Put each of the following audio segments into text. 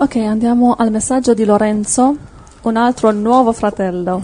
Ok, andiamo al messaggio di Lorenzo, un altro nuovo fratello.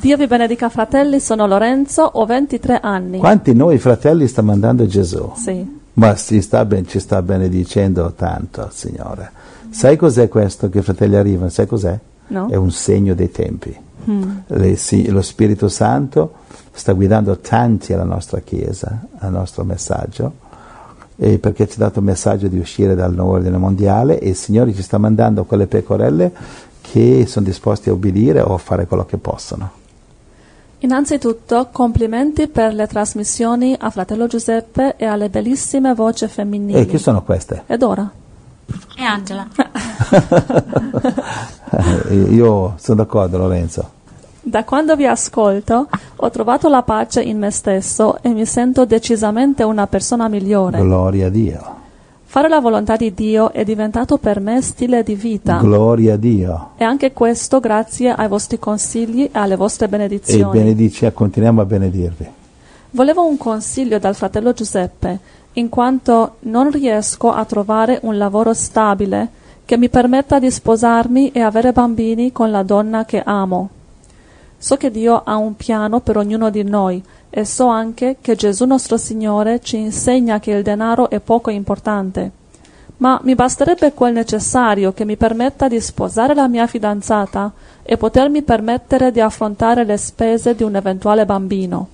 Dio vi benedica fratelli, sono Lorenzo, ho 23 anni. Quanti noi fratelli sta mandando Gesù? Sì. Ma ci sta benedicendo tanto, Signore. Sai cos'è questo che i fratelli arrivano? Sai cos'è? No. È un segno dei tempi. Lo Spirito Santo sta guidando tanti alla nostra Chiesa, al nostro messaggio. E perché ci ha dato il messaggio di uscire dall'ordine mondiale e il Signore ci sta mandando quelle pecorelle che sono disposte a obbedire o a fare quello che possono. Innanzitutto complimenti per le trasmissioni a fratello Giuseppe e alle bellissime voci femminili. E chi sono queste? Edora e Angela. Io sono d'accordo, Lorenzo. Da quando vi ascolto ho trovato la pace in me stesso e mi sento decisamente una persona migliore. Gloria a Dio. Fare la volontà di Dio è diventato per me stile di vita. Gloria a Dio. E anche questo grazie ai vostri consigli e alle vostre benedizioni. E continuiamo a benedirvi. Volevo un consiglio dal fratello Giuseppe, in quanto non riesco a trovare un lavoro stabile che mi permetta di sposarmi e avere bambini con la donna che amo. So che Dio ha un piano per ognuno di noi e so anche che Gesù nostro Signore ci insegna che il denaro è poco importante. Ma mi basterebbe quel necessario che mi permetta di sposare la mia fidanzata e potermi permettere di affrontare le spese di un eventuale bambino.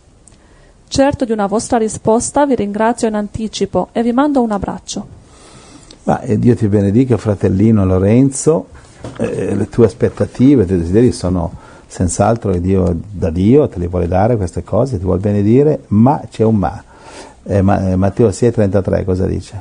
Certo di una vostra risposta vi ringrazio in anticipo e vi mando un abbraccio. Dio ti benedica, fratellino Lorenzo. Le tue aspettative, i tuoi desideri sono... senz'altro da Dio te le vuole dare queste cose, ti vuole benedire, ma c'è un ma. Matteo 6,33 cosa dice?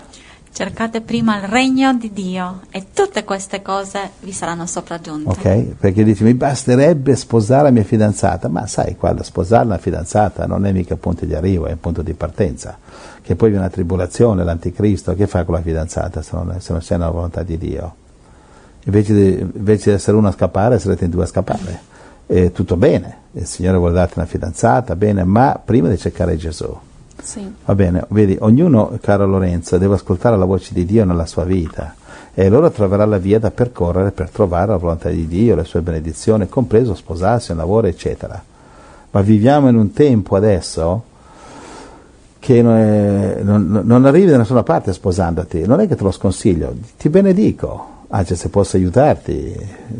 Cercate prima il regno di Dio e tutte queste cose vi saranno sopraggiunte. Ok, perché dice mi basterebbe sposare la mia fidanzata, ma sai quando sposare la fidanzata non è mica punto di arrivo, è un punto di partenza, che poi viene la tribolazione, l'anticristo, che fa con la fidanzata se non c'è una volontà di Dio? Invece di essere uno a scappare, sarete in due a scappare. Tutto bene, il Signore vuole darti una fidanzata, bene, ma prima di cercare Gesù. Sì. Va bene, vedi, ognuno, caro Lorenzo, deve ascoltare la voce di Dio nella sua vita e allora troverà la via da percorrere per trovare la volontà di Dio, le sue benedizioni, compreso sposarsi, un lavoro, eccetera. Ma viviamo in un tempo adesso che non arrivi da nessuna parte sposandoti, non è che te lo sconsiglio, ti benedico, anzi se posso aiutarti,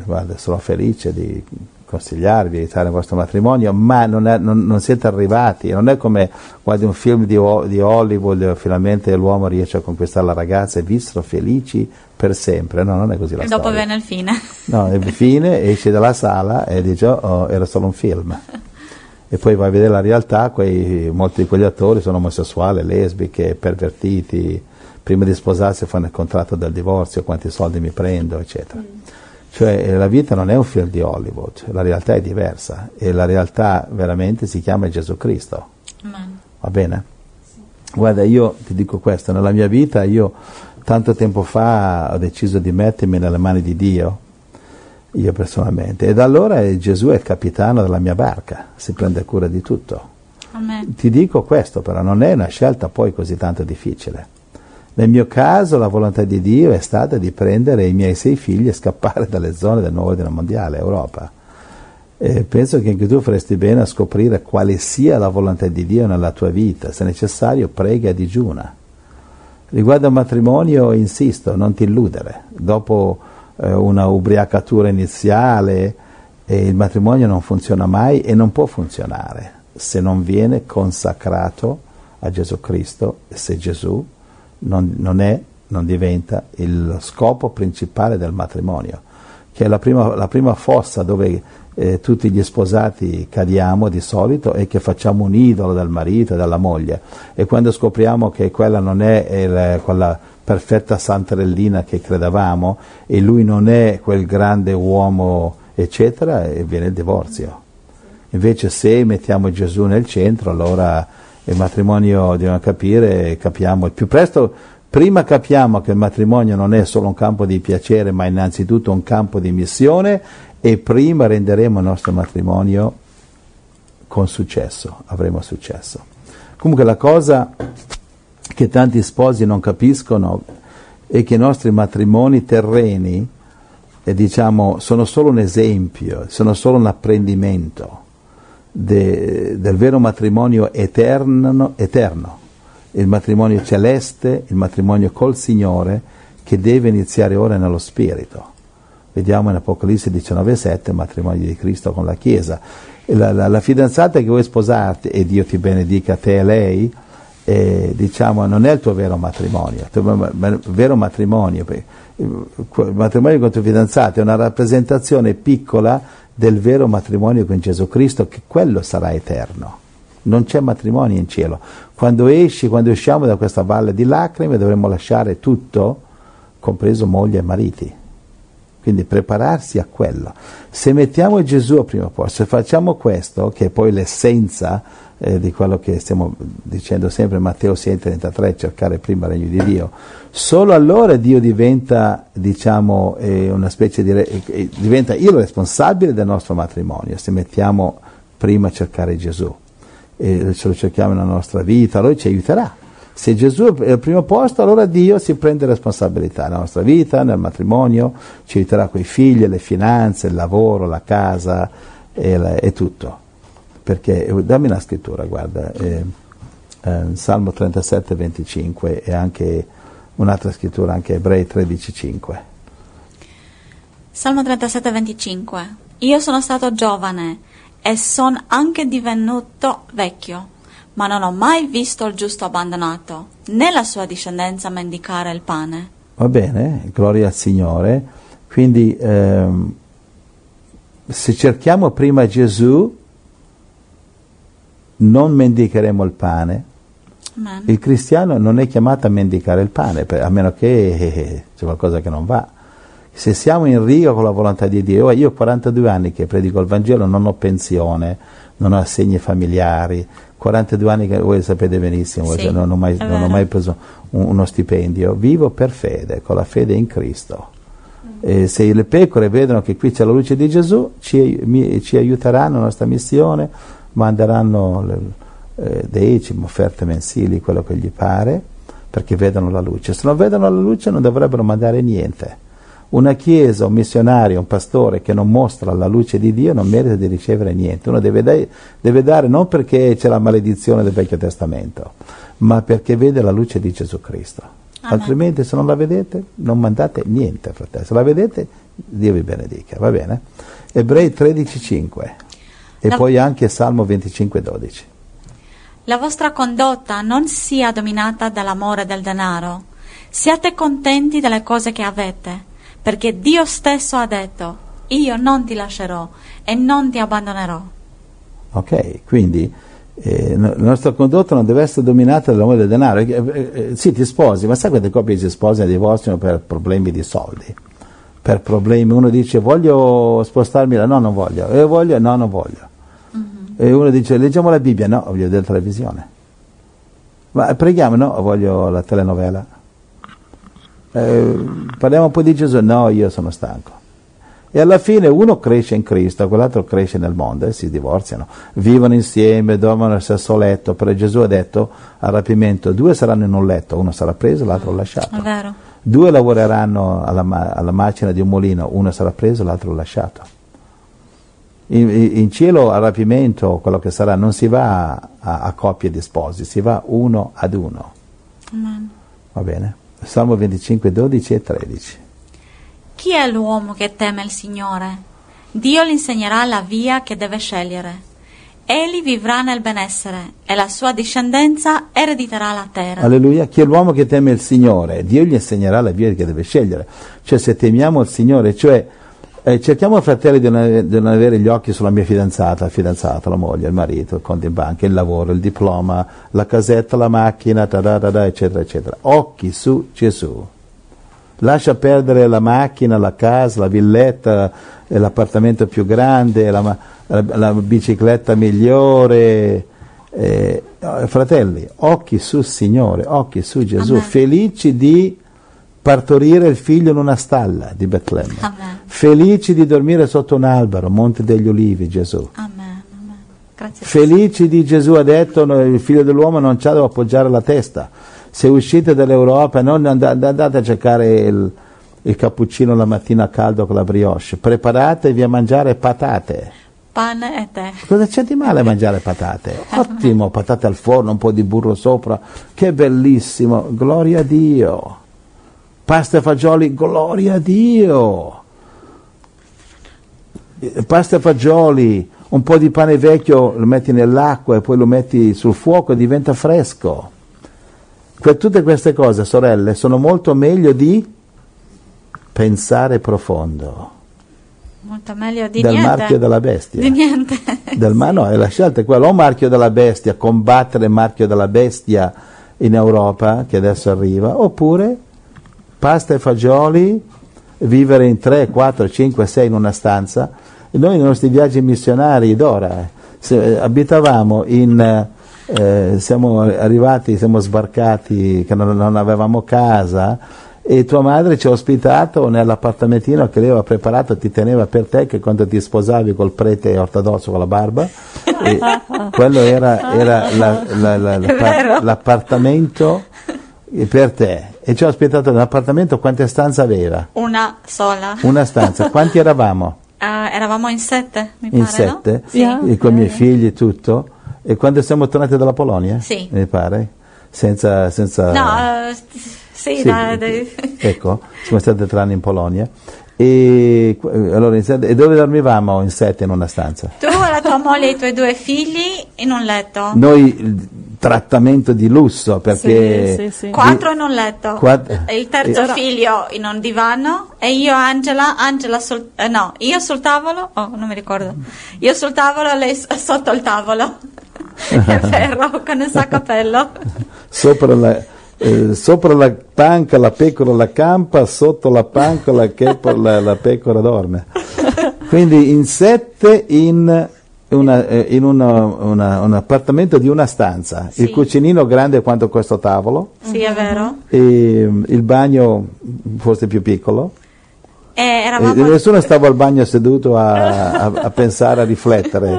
guarda, sono felice di... consigliarvi, aiutare il vostro matrimonio, ma non siete arrivati, non è come guardi un film di Hollywood, finalmente l'uomo riesce a conquistare la ragazza e vissero felici per sempre, no, non è così la storia. E dopo viene il fine. No, il fine, esce dalla sala e dice, oh, era solo un film. E poi vai a vedere la realtà, molti di quegli attori sono omosessuali, lesbiche, pervertiti, prima di sposarsi fanno il contratto del divorzio, quanti soldi mi prendo, eccetera. Cioè la vita non è un film di Hollywood, la realtà è diversa e la realtà veramente si chiama Gesù Cristo. Amen. Va bene? Sì. Guarda, io ti dico questo, nella mia vita io tanto tempo fa ho deciso di mettermi nelle mani di Dio, io personalmente, e da allora Gesù è il capitano della mia barca, si prende cura di tutto. Amen. Ti dico questo però, non è una scelta poi così tanto difficile. Nel mio caso la volontà di Dio è stata di prendere i miei 6 figli e scappare dalle zone del nuovo ordine mondiale, Europa. E penso che anche tu faresti bene a scoprire quale sia la volontà di Dio nella tua vita. Se necessario, prega e digiuna. Riguardo al matrimonio, insisto, non ti illudere. Dopo una ubriacatura iniziale, il matrimonio non funziona mai e non può funzionare se non viene consacrato a Gesù Cristo, se Gesù non diventa il scopo principale del matrimonio, che è la prima fossa dove tutti gli sposati cadiamo di solito, è che facciamo un idolo del marito e della moglie, e quando scopriamo che quella non è quella perfetta santarellina che credevamo e lui non è quel grande uomo eccetera, e viene il divorzio. Invece se mettiamo Gesù nel centro, allora il matrimonio dobbiamo capiamo, più presto, prima capiamo che il matrimonio non è solo un campo di piacere, ma innanzitutto un campo di missione, e prima renderemo il nostro matrimonio con successo, avremo successo. Comunque la cosa che tanti sposi non capiscono e che i nostri matrimoni terreni, diciamo, sono solo un esempio, sono solo un apprendimento del vero matrimonio eterno, il matrimonio celeste, il matrimonio col Signore, che deve iniziare ora nello Spirito. Vediamo in Apocalisse 19,7 il matrimonio di Cristo con la Chiesa. La fidanzata che vuoi sposarti, e Dio ti benedica te e lei, diciamo, non è il tuo vero matrimonio. Il tuo vero matrimonio, il matrimonio con tuo fidanzato, è una rappresentazione piccola del vero matrimonio con Gesù Cristo, che quello sarà eterno. Non c'è matrimonio in cielo. Quando usciamo da questa valle di lacrime, dovremo lasciare tutto, compreso moglie e mariti. Quindi prepararsi a quello. Se mettiamo Gesù a primo posto, se facciamo questo, che è poi l'essenza di quello che stiamo dicendo sempre, Matteo 6,33, cercare prima il regno di Dio, solo allora Dio diventa, diciamo, una specie di diventa il responsabile del nostro matrimonio, se mettiamo prima a cercare Gesù. E ce lo cerchiamo nella nostra vita, Lui ci aiuterà. Se Gesù è al primo posto, allora Dio si prende responsabilità nella nostra vita, nel matrimonio, ci aiuterà coi figli, le finanze, il lavoro, la casa e tutto. Perché, dammi una scrittura, guarda, Salmo 37, 25 e anche un'altra scrittura, anche Ebrei 13, 5. Salmo 37, 25. Io sono stato giovane e son anche divenuto vecchio, ma non ho mai visto il giusto abbandonato, né la sua discendenza mendicare il pane. Va bene, gloria al Signore. Quindi se cerchiamo prima Gesù, non mendicheremo il pane. Amen. Il cristiano non è chiamato a mendicare il pane, a meno che c'è qualcosa che non va. Se siamo in riga con la volontà di Dio, io ho 42 anni che predico il Vangelo, non ho pensione, non ho assegni familiari, 42 anni che voi sapete benissimo, sì, cioè non ho mai preso uno stipendio, vivo per fede, con la fede in Cristo. E se le pecore vedono che qui c'è la luce di Gesù, ci aiuteranno nella nostra missione, manderanno decime, offerte mensili, quello che gli pare, perché vedono la luce. Se non vedono la luce non dovrebbero mandare niente. Una chiesa, un missionario, un pastore che non mostra la luce di Dio non merita di ricevere niente. Uno deve dare non perché c'è la maledizione del Vecchio Testamento, ma perché vede la luce di Gesù Cristo. Amen. Altrimenti, se non la vedete, non mandate niente, fratello. Se la vedete, Dio vi benedica, va bene? Ebrei 13,5 e poi anche Salmo 25,12. La vostra condotta non sia dominata dall'amore del denaro. Siate contenti delle cose che avete, perché Dio stesso ha detto: io non ti lascerò e non ti abbandonerò. Ok, quindi la nostra condotta non deve essere dominata dall'amore del denaro. Sì, ti sposi, ma sai quante coppie si sposano e divorziano per problemi di soldi? Per problemi, uno dice voglio spostarmi, no, non voglio, e voglio, no, non voglio. Mm-hmm. E uno dice leggiamo la Bibbia, no, voglio vedere la televisione. Ma preghiamo, no, voglio la telenovela. Parliamo un po' di Gesù, no, io sono stanco. E alla fine uno cresce in Cristo, quell'altro cresce nel mondo e si divorziano, vivono insieme, dormono nel stesso letto. Però Gesù ha detto al rapimento: due saranno in un letto, uno sarà preso, l'altro lasciato. È vero. Due lavoreranno alla macina di un mulino, uno sarà preso, l'altro lasciato. In cielo al rapimento, quello che sarà, non si va a coppie di sposi, si va uno ad uno. Amen. Va bene. Salmo 25, 12 e 13. Chi è l'uomo che teme il Signore? Dio gli insegnerà la via che deve scegliere. Egli vivrà nel benessere e la sua discendenza erediterà la terra. Alleluia. Chi è l'uomo che teme il Signore? Dio gli insegnerà la via che deve scegliere. Cioè, se temiamo il Signore, cioè cerchiamo, fratelli, di non avere gli occhi sulla mia fidanzata, la moglie, il marito, il conto in banca, il lavoro, il diploma, la casetta, la macchina, eccetera, eccetera. Occhi su Gesù. Lascia perdere la macchina, la casa, la villetta, l'appartamento più grande, la bicicletta migliore. Fratelli, occhi sul Signore, occhi su Gesù. Amen. Felici di partorire il figlio in una stalla di Betlemme. Amen. Felici di dormire sotto un albero, Monte degli Ulivi, Gesù. Amen. Amen. Grazie. Felici di Gesù ha detto: il figlio dell'uomo non c'ha dove appoggiare la testa. se uscite dall'Europa non andate a cercare il cappuccino la mattina caldo con la brioche, preparatevi a mangiare patate, pane e tè. Cosa c'è di male a mangiare patate? Ottimo, patate al forno, un po' di burro sopra, che bellissimo, gloria a Dio. Pasta e fagioli, gloria a Dio. Pasta e fagioli, un po' di pane vecchio lo metti nell'acqua e poi lo metti sul fuoco e diventa fresco. Tutte queste cose, sorelle, sono molto meglio di pensare profondo. Molto meglio di niente. Del marchio della bestia. Di niente. No, è la scelta è quella, o marchio della bestia, combattere il marchio della bestia in Europa, che adesso arriva, oppure pasta e fagioli, vivere in 3, 4, 5, 6 in una stanza. E noi nei nostri viaggi missionari d'ora abitavamo in... siamo sbarcati che non avevamo casa e tua madre ci ha ospitato nell'appartamentino che lei aveva preparato, ti teneva per te, che quando ti sposavi col prete ortodosso con la barba e quello era l'appartamento per te, e ci ha ospitato nell'appartamento. Quante stanze aveva? Una sola. Una stanza. Quanti eravamo? Eravamo in 7, mi pare, in 7, no? Sì. E con i miei figli e tutto. E quando siamo tornati dalla Polonia? Sì. Mi pare? Senza... No, sì. Ecco, siamo stati 3 anni in Polonia. E allora, e dove dormivamo in 7 in una stanza? Tu, la tua moglie e i tuoi 2 figli in un letto. Noi... trattamento di lusso, perché 4 in un letto, il terzo figlio in un divano e io io sul tavolo, non mi ricordo, io sul tavolo, lei sotto il tavolo il ferro con il saccappello sopra la panca la pecora la campa, sotto la panca la pecora dorme. Quindi in 7 in un appartamento di una stanza, sì. Il cucinino grande quanto questo tavolo, sì, è vero, e il bagno forse più piccolo, nessuno stava al bagno seduto a pensare, a riflettere.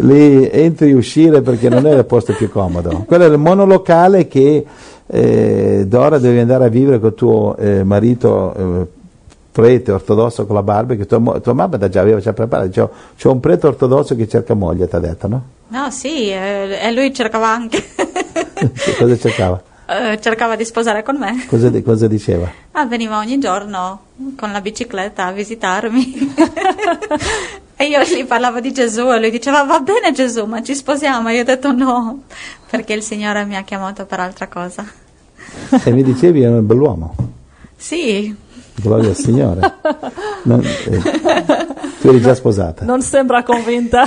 Lì entri e uscire perché non era il posto più comodo. Quello era il monolocale che Dora devi andare a vivere con tuo marito prete ortodosso con la barba, che tua mamma aveva già preparato. Diceva, c'è un prete ortodosso che cerca moglie, ti ha detto, no? No, sì, e lui cercava anche. Cosa cercava? Cercava di sposare con me. Cosa diceva? Veniva ogni giorno con la bicicletta a visitarmi. E io gli parlavo di Gesù e lui diceva, va bene Gesù, ma ci sposiamo? E io ho detto no, perché il Signore mi ha chiamato per altra cosa. E mi dicevi, era un bell'uomo. Sì. Gloria al Signore. Tu eri già sposata. Non sembra convinta.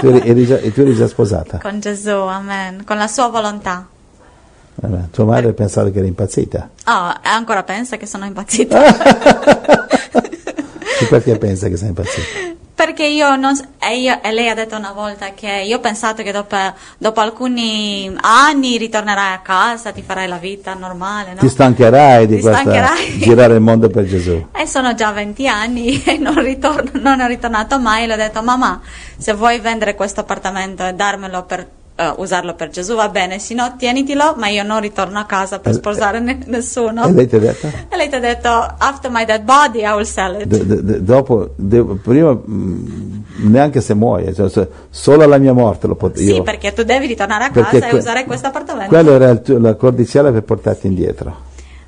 Tu eri già sposata. Con Gesù, amen. Con la sua volontà. Amen. Tua madre pensava che eri impazzita. Ancora pensa che sono impazzita. E perché pensa che sei impazzita? Perché e lei ha detto una volta che io ho pensato che dopo alcuni anni ritornerai a casa, ti farai la vita normale, no? Ti stancherai di girare il mondo per Gesù. E sono già 20 anni e non è ritornato mai. Le ho detto, mamma, se vuoi vendere questo appartamento e darmelo per usarlo per Gesù, va bene, se no tienitelo, ma io non ritorno a casa per sposare nessuno. E lei ti ha detto? E lei ti ha detto, after my dead body I will sell it. Neanche se muoio, cioè, solo alla mia morte lo potevo. Sì, perché tu devi ritornare a casa e usare questo appartamento. Quello era la cordicella per portarti indietro.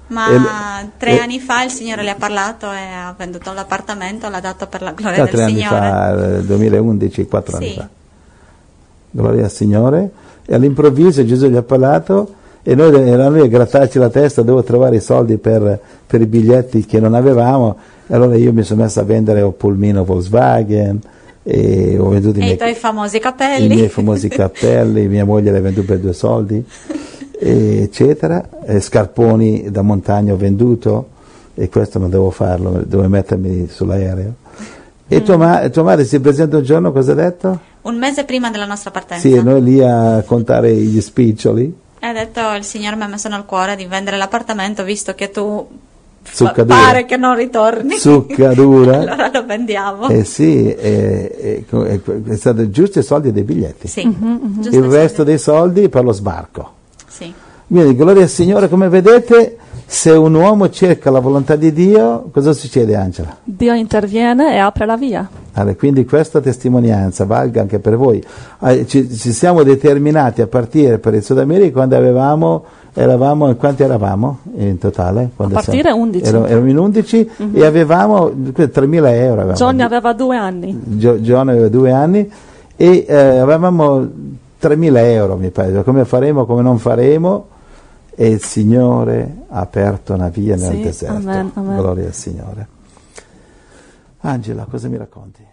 Ma 3 anni fa il Signore le ha parlato e ha venduto l'appartamento, l'ha dato per la gloria del Signore. 3 anni fa, 2011, 4 anni fa. Gloria al Signore. E all'improvviso Gesù gli ha parlato e noi eravamo lì a grattarci la testa, dovevo trovare i soldi per i biglietti che non avevamo, e allora io mi sono messo a vendere un pulmino Volkswagen e ho venduto i tuoi famosi capelli, i miei famosi capelli, mia moglie li ha venduti per 2 soldi eccetera, e scarponi da montagna ho venduto, e questo non devo farlo, dovevo mettermi sull'aereo. E tua madre si presenta un giorno, cosa ha detto? Un mese prima della nostra partenza. Sì, noi lì a contare gli spiccioli. E ha detto, il Signore mi ha messo nel cuore di vendere l'appartamento, visto che tu pare che non ritorni. Zucca dura. Allora lo vendiamo. Eh sì, è stato giusto i soldi dei biglietti. Sì. Il resto dei soldi per lo sbarco. Sì. Quindi gloria al Signore, come vedete, se un uomo cerca la volontà di Dio, cosa succede, Angela? Dio interviene e apre la via. Allora, quindi questa testimonianza valga anche per voi. Ci siamo determinati a partire per il Sud America quando quanti eravamo in totale? Quando a partire 11. Eravamo in 11 e avevamo 3.000 euro. Johnny aveva 2 anni. Johnny aveva 2 anni e avevamo 3.000 euro, mi pare. Come faremo, come non faremo? E il Signore ha aperto una via nel deserto. Amen, amen. Gloria al Signore. Angela, cosa mi racconti?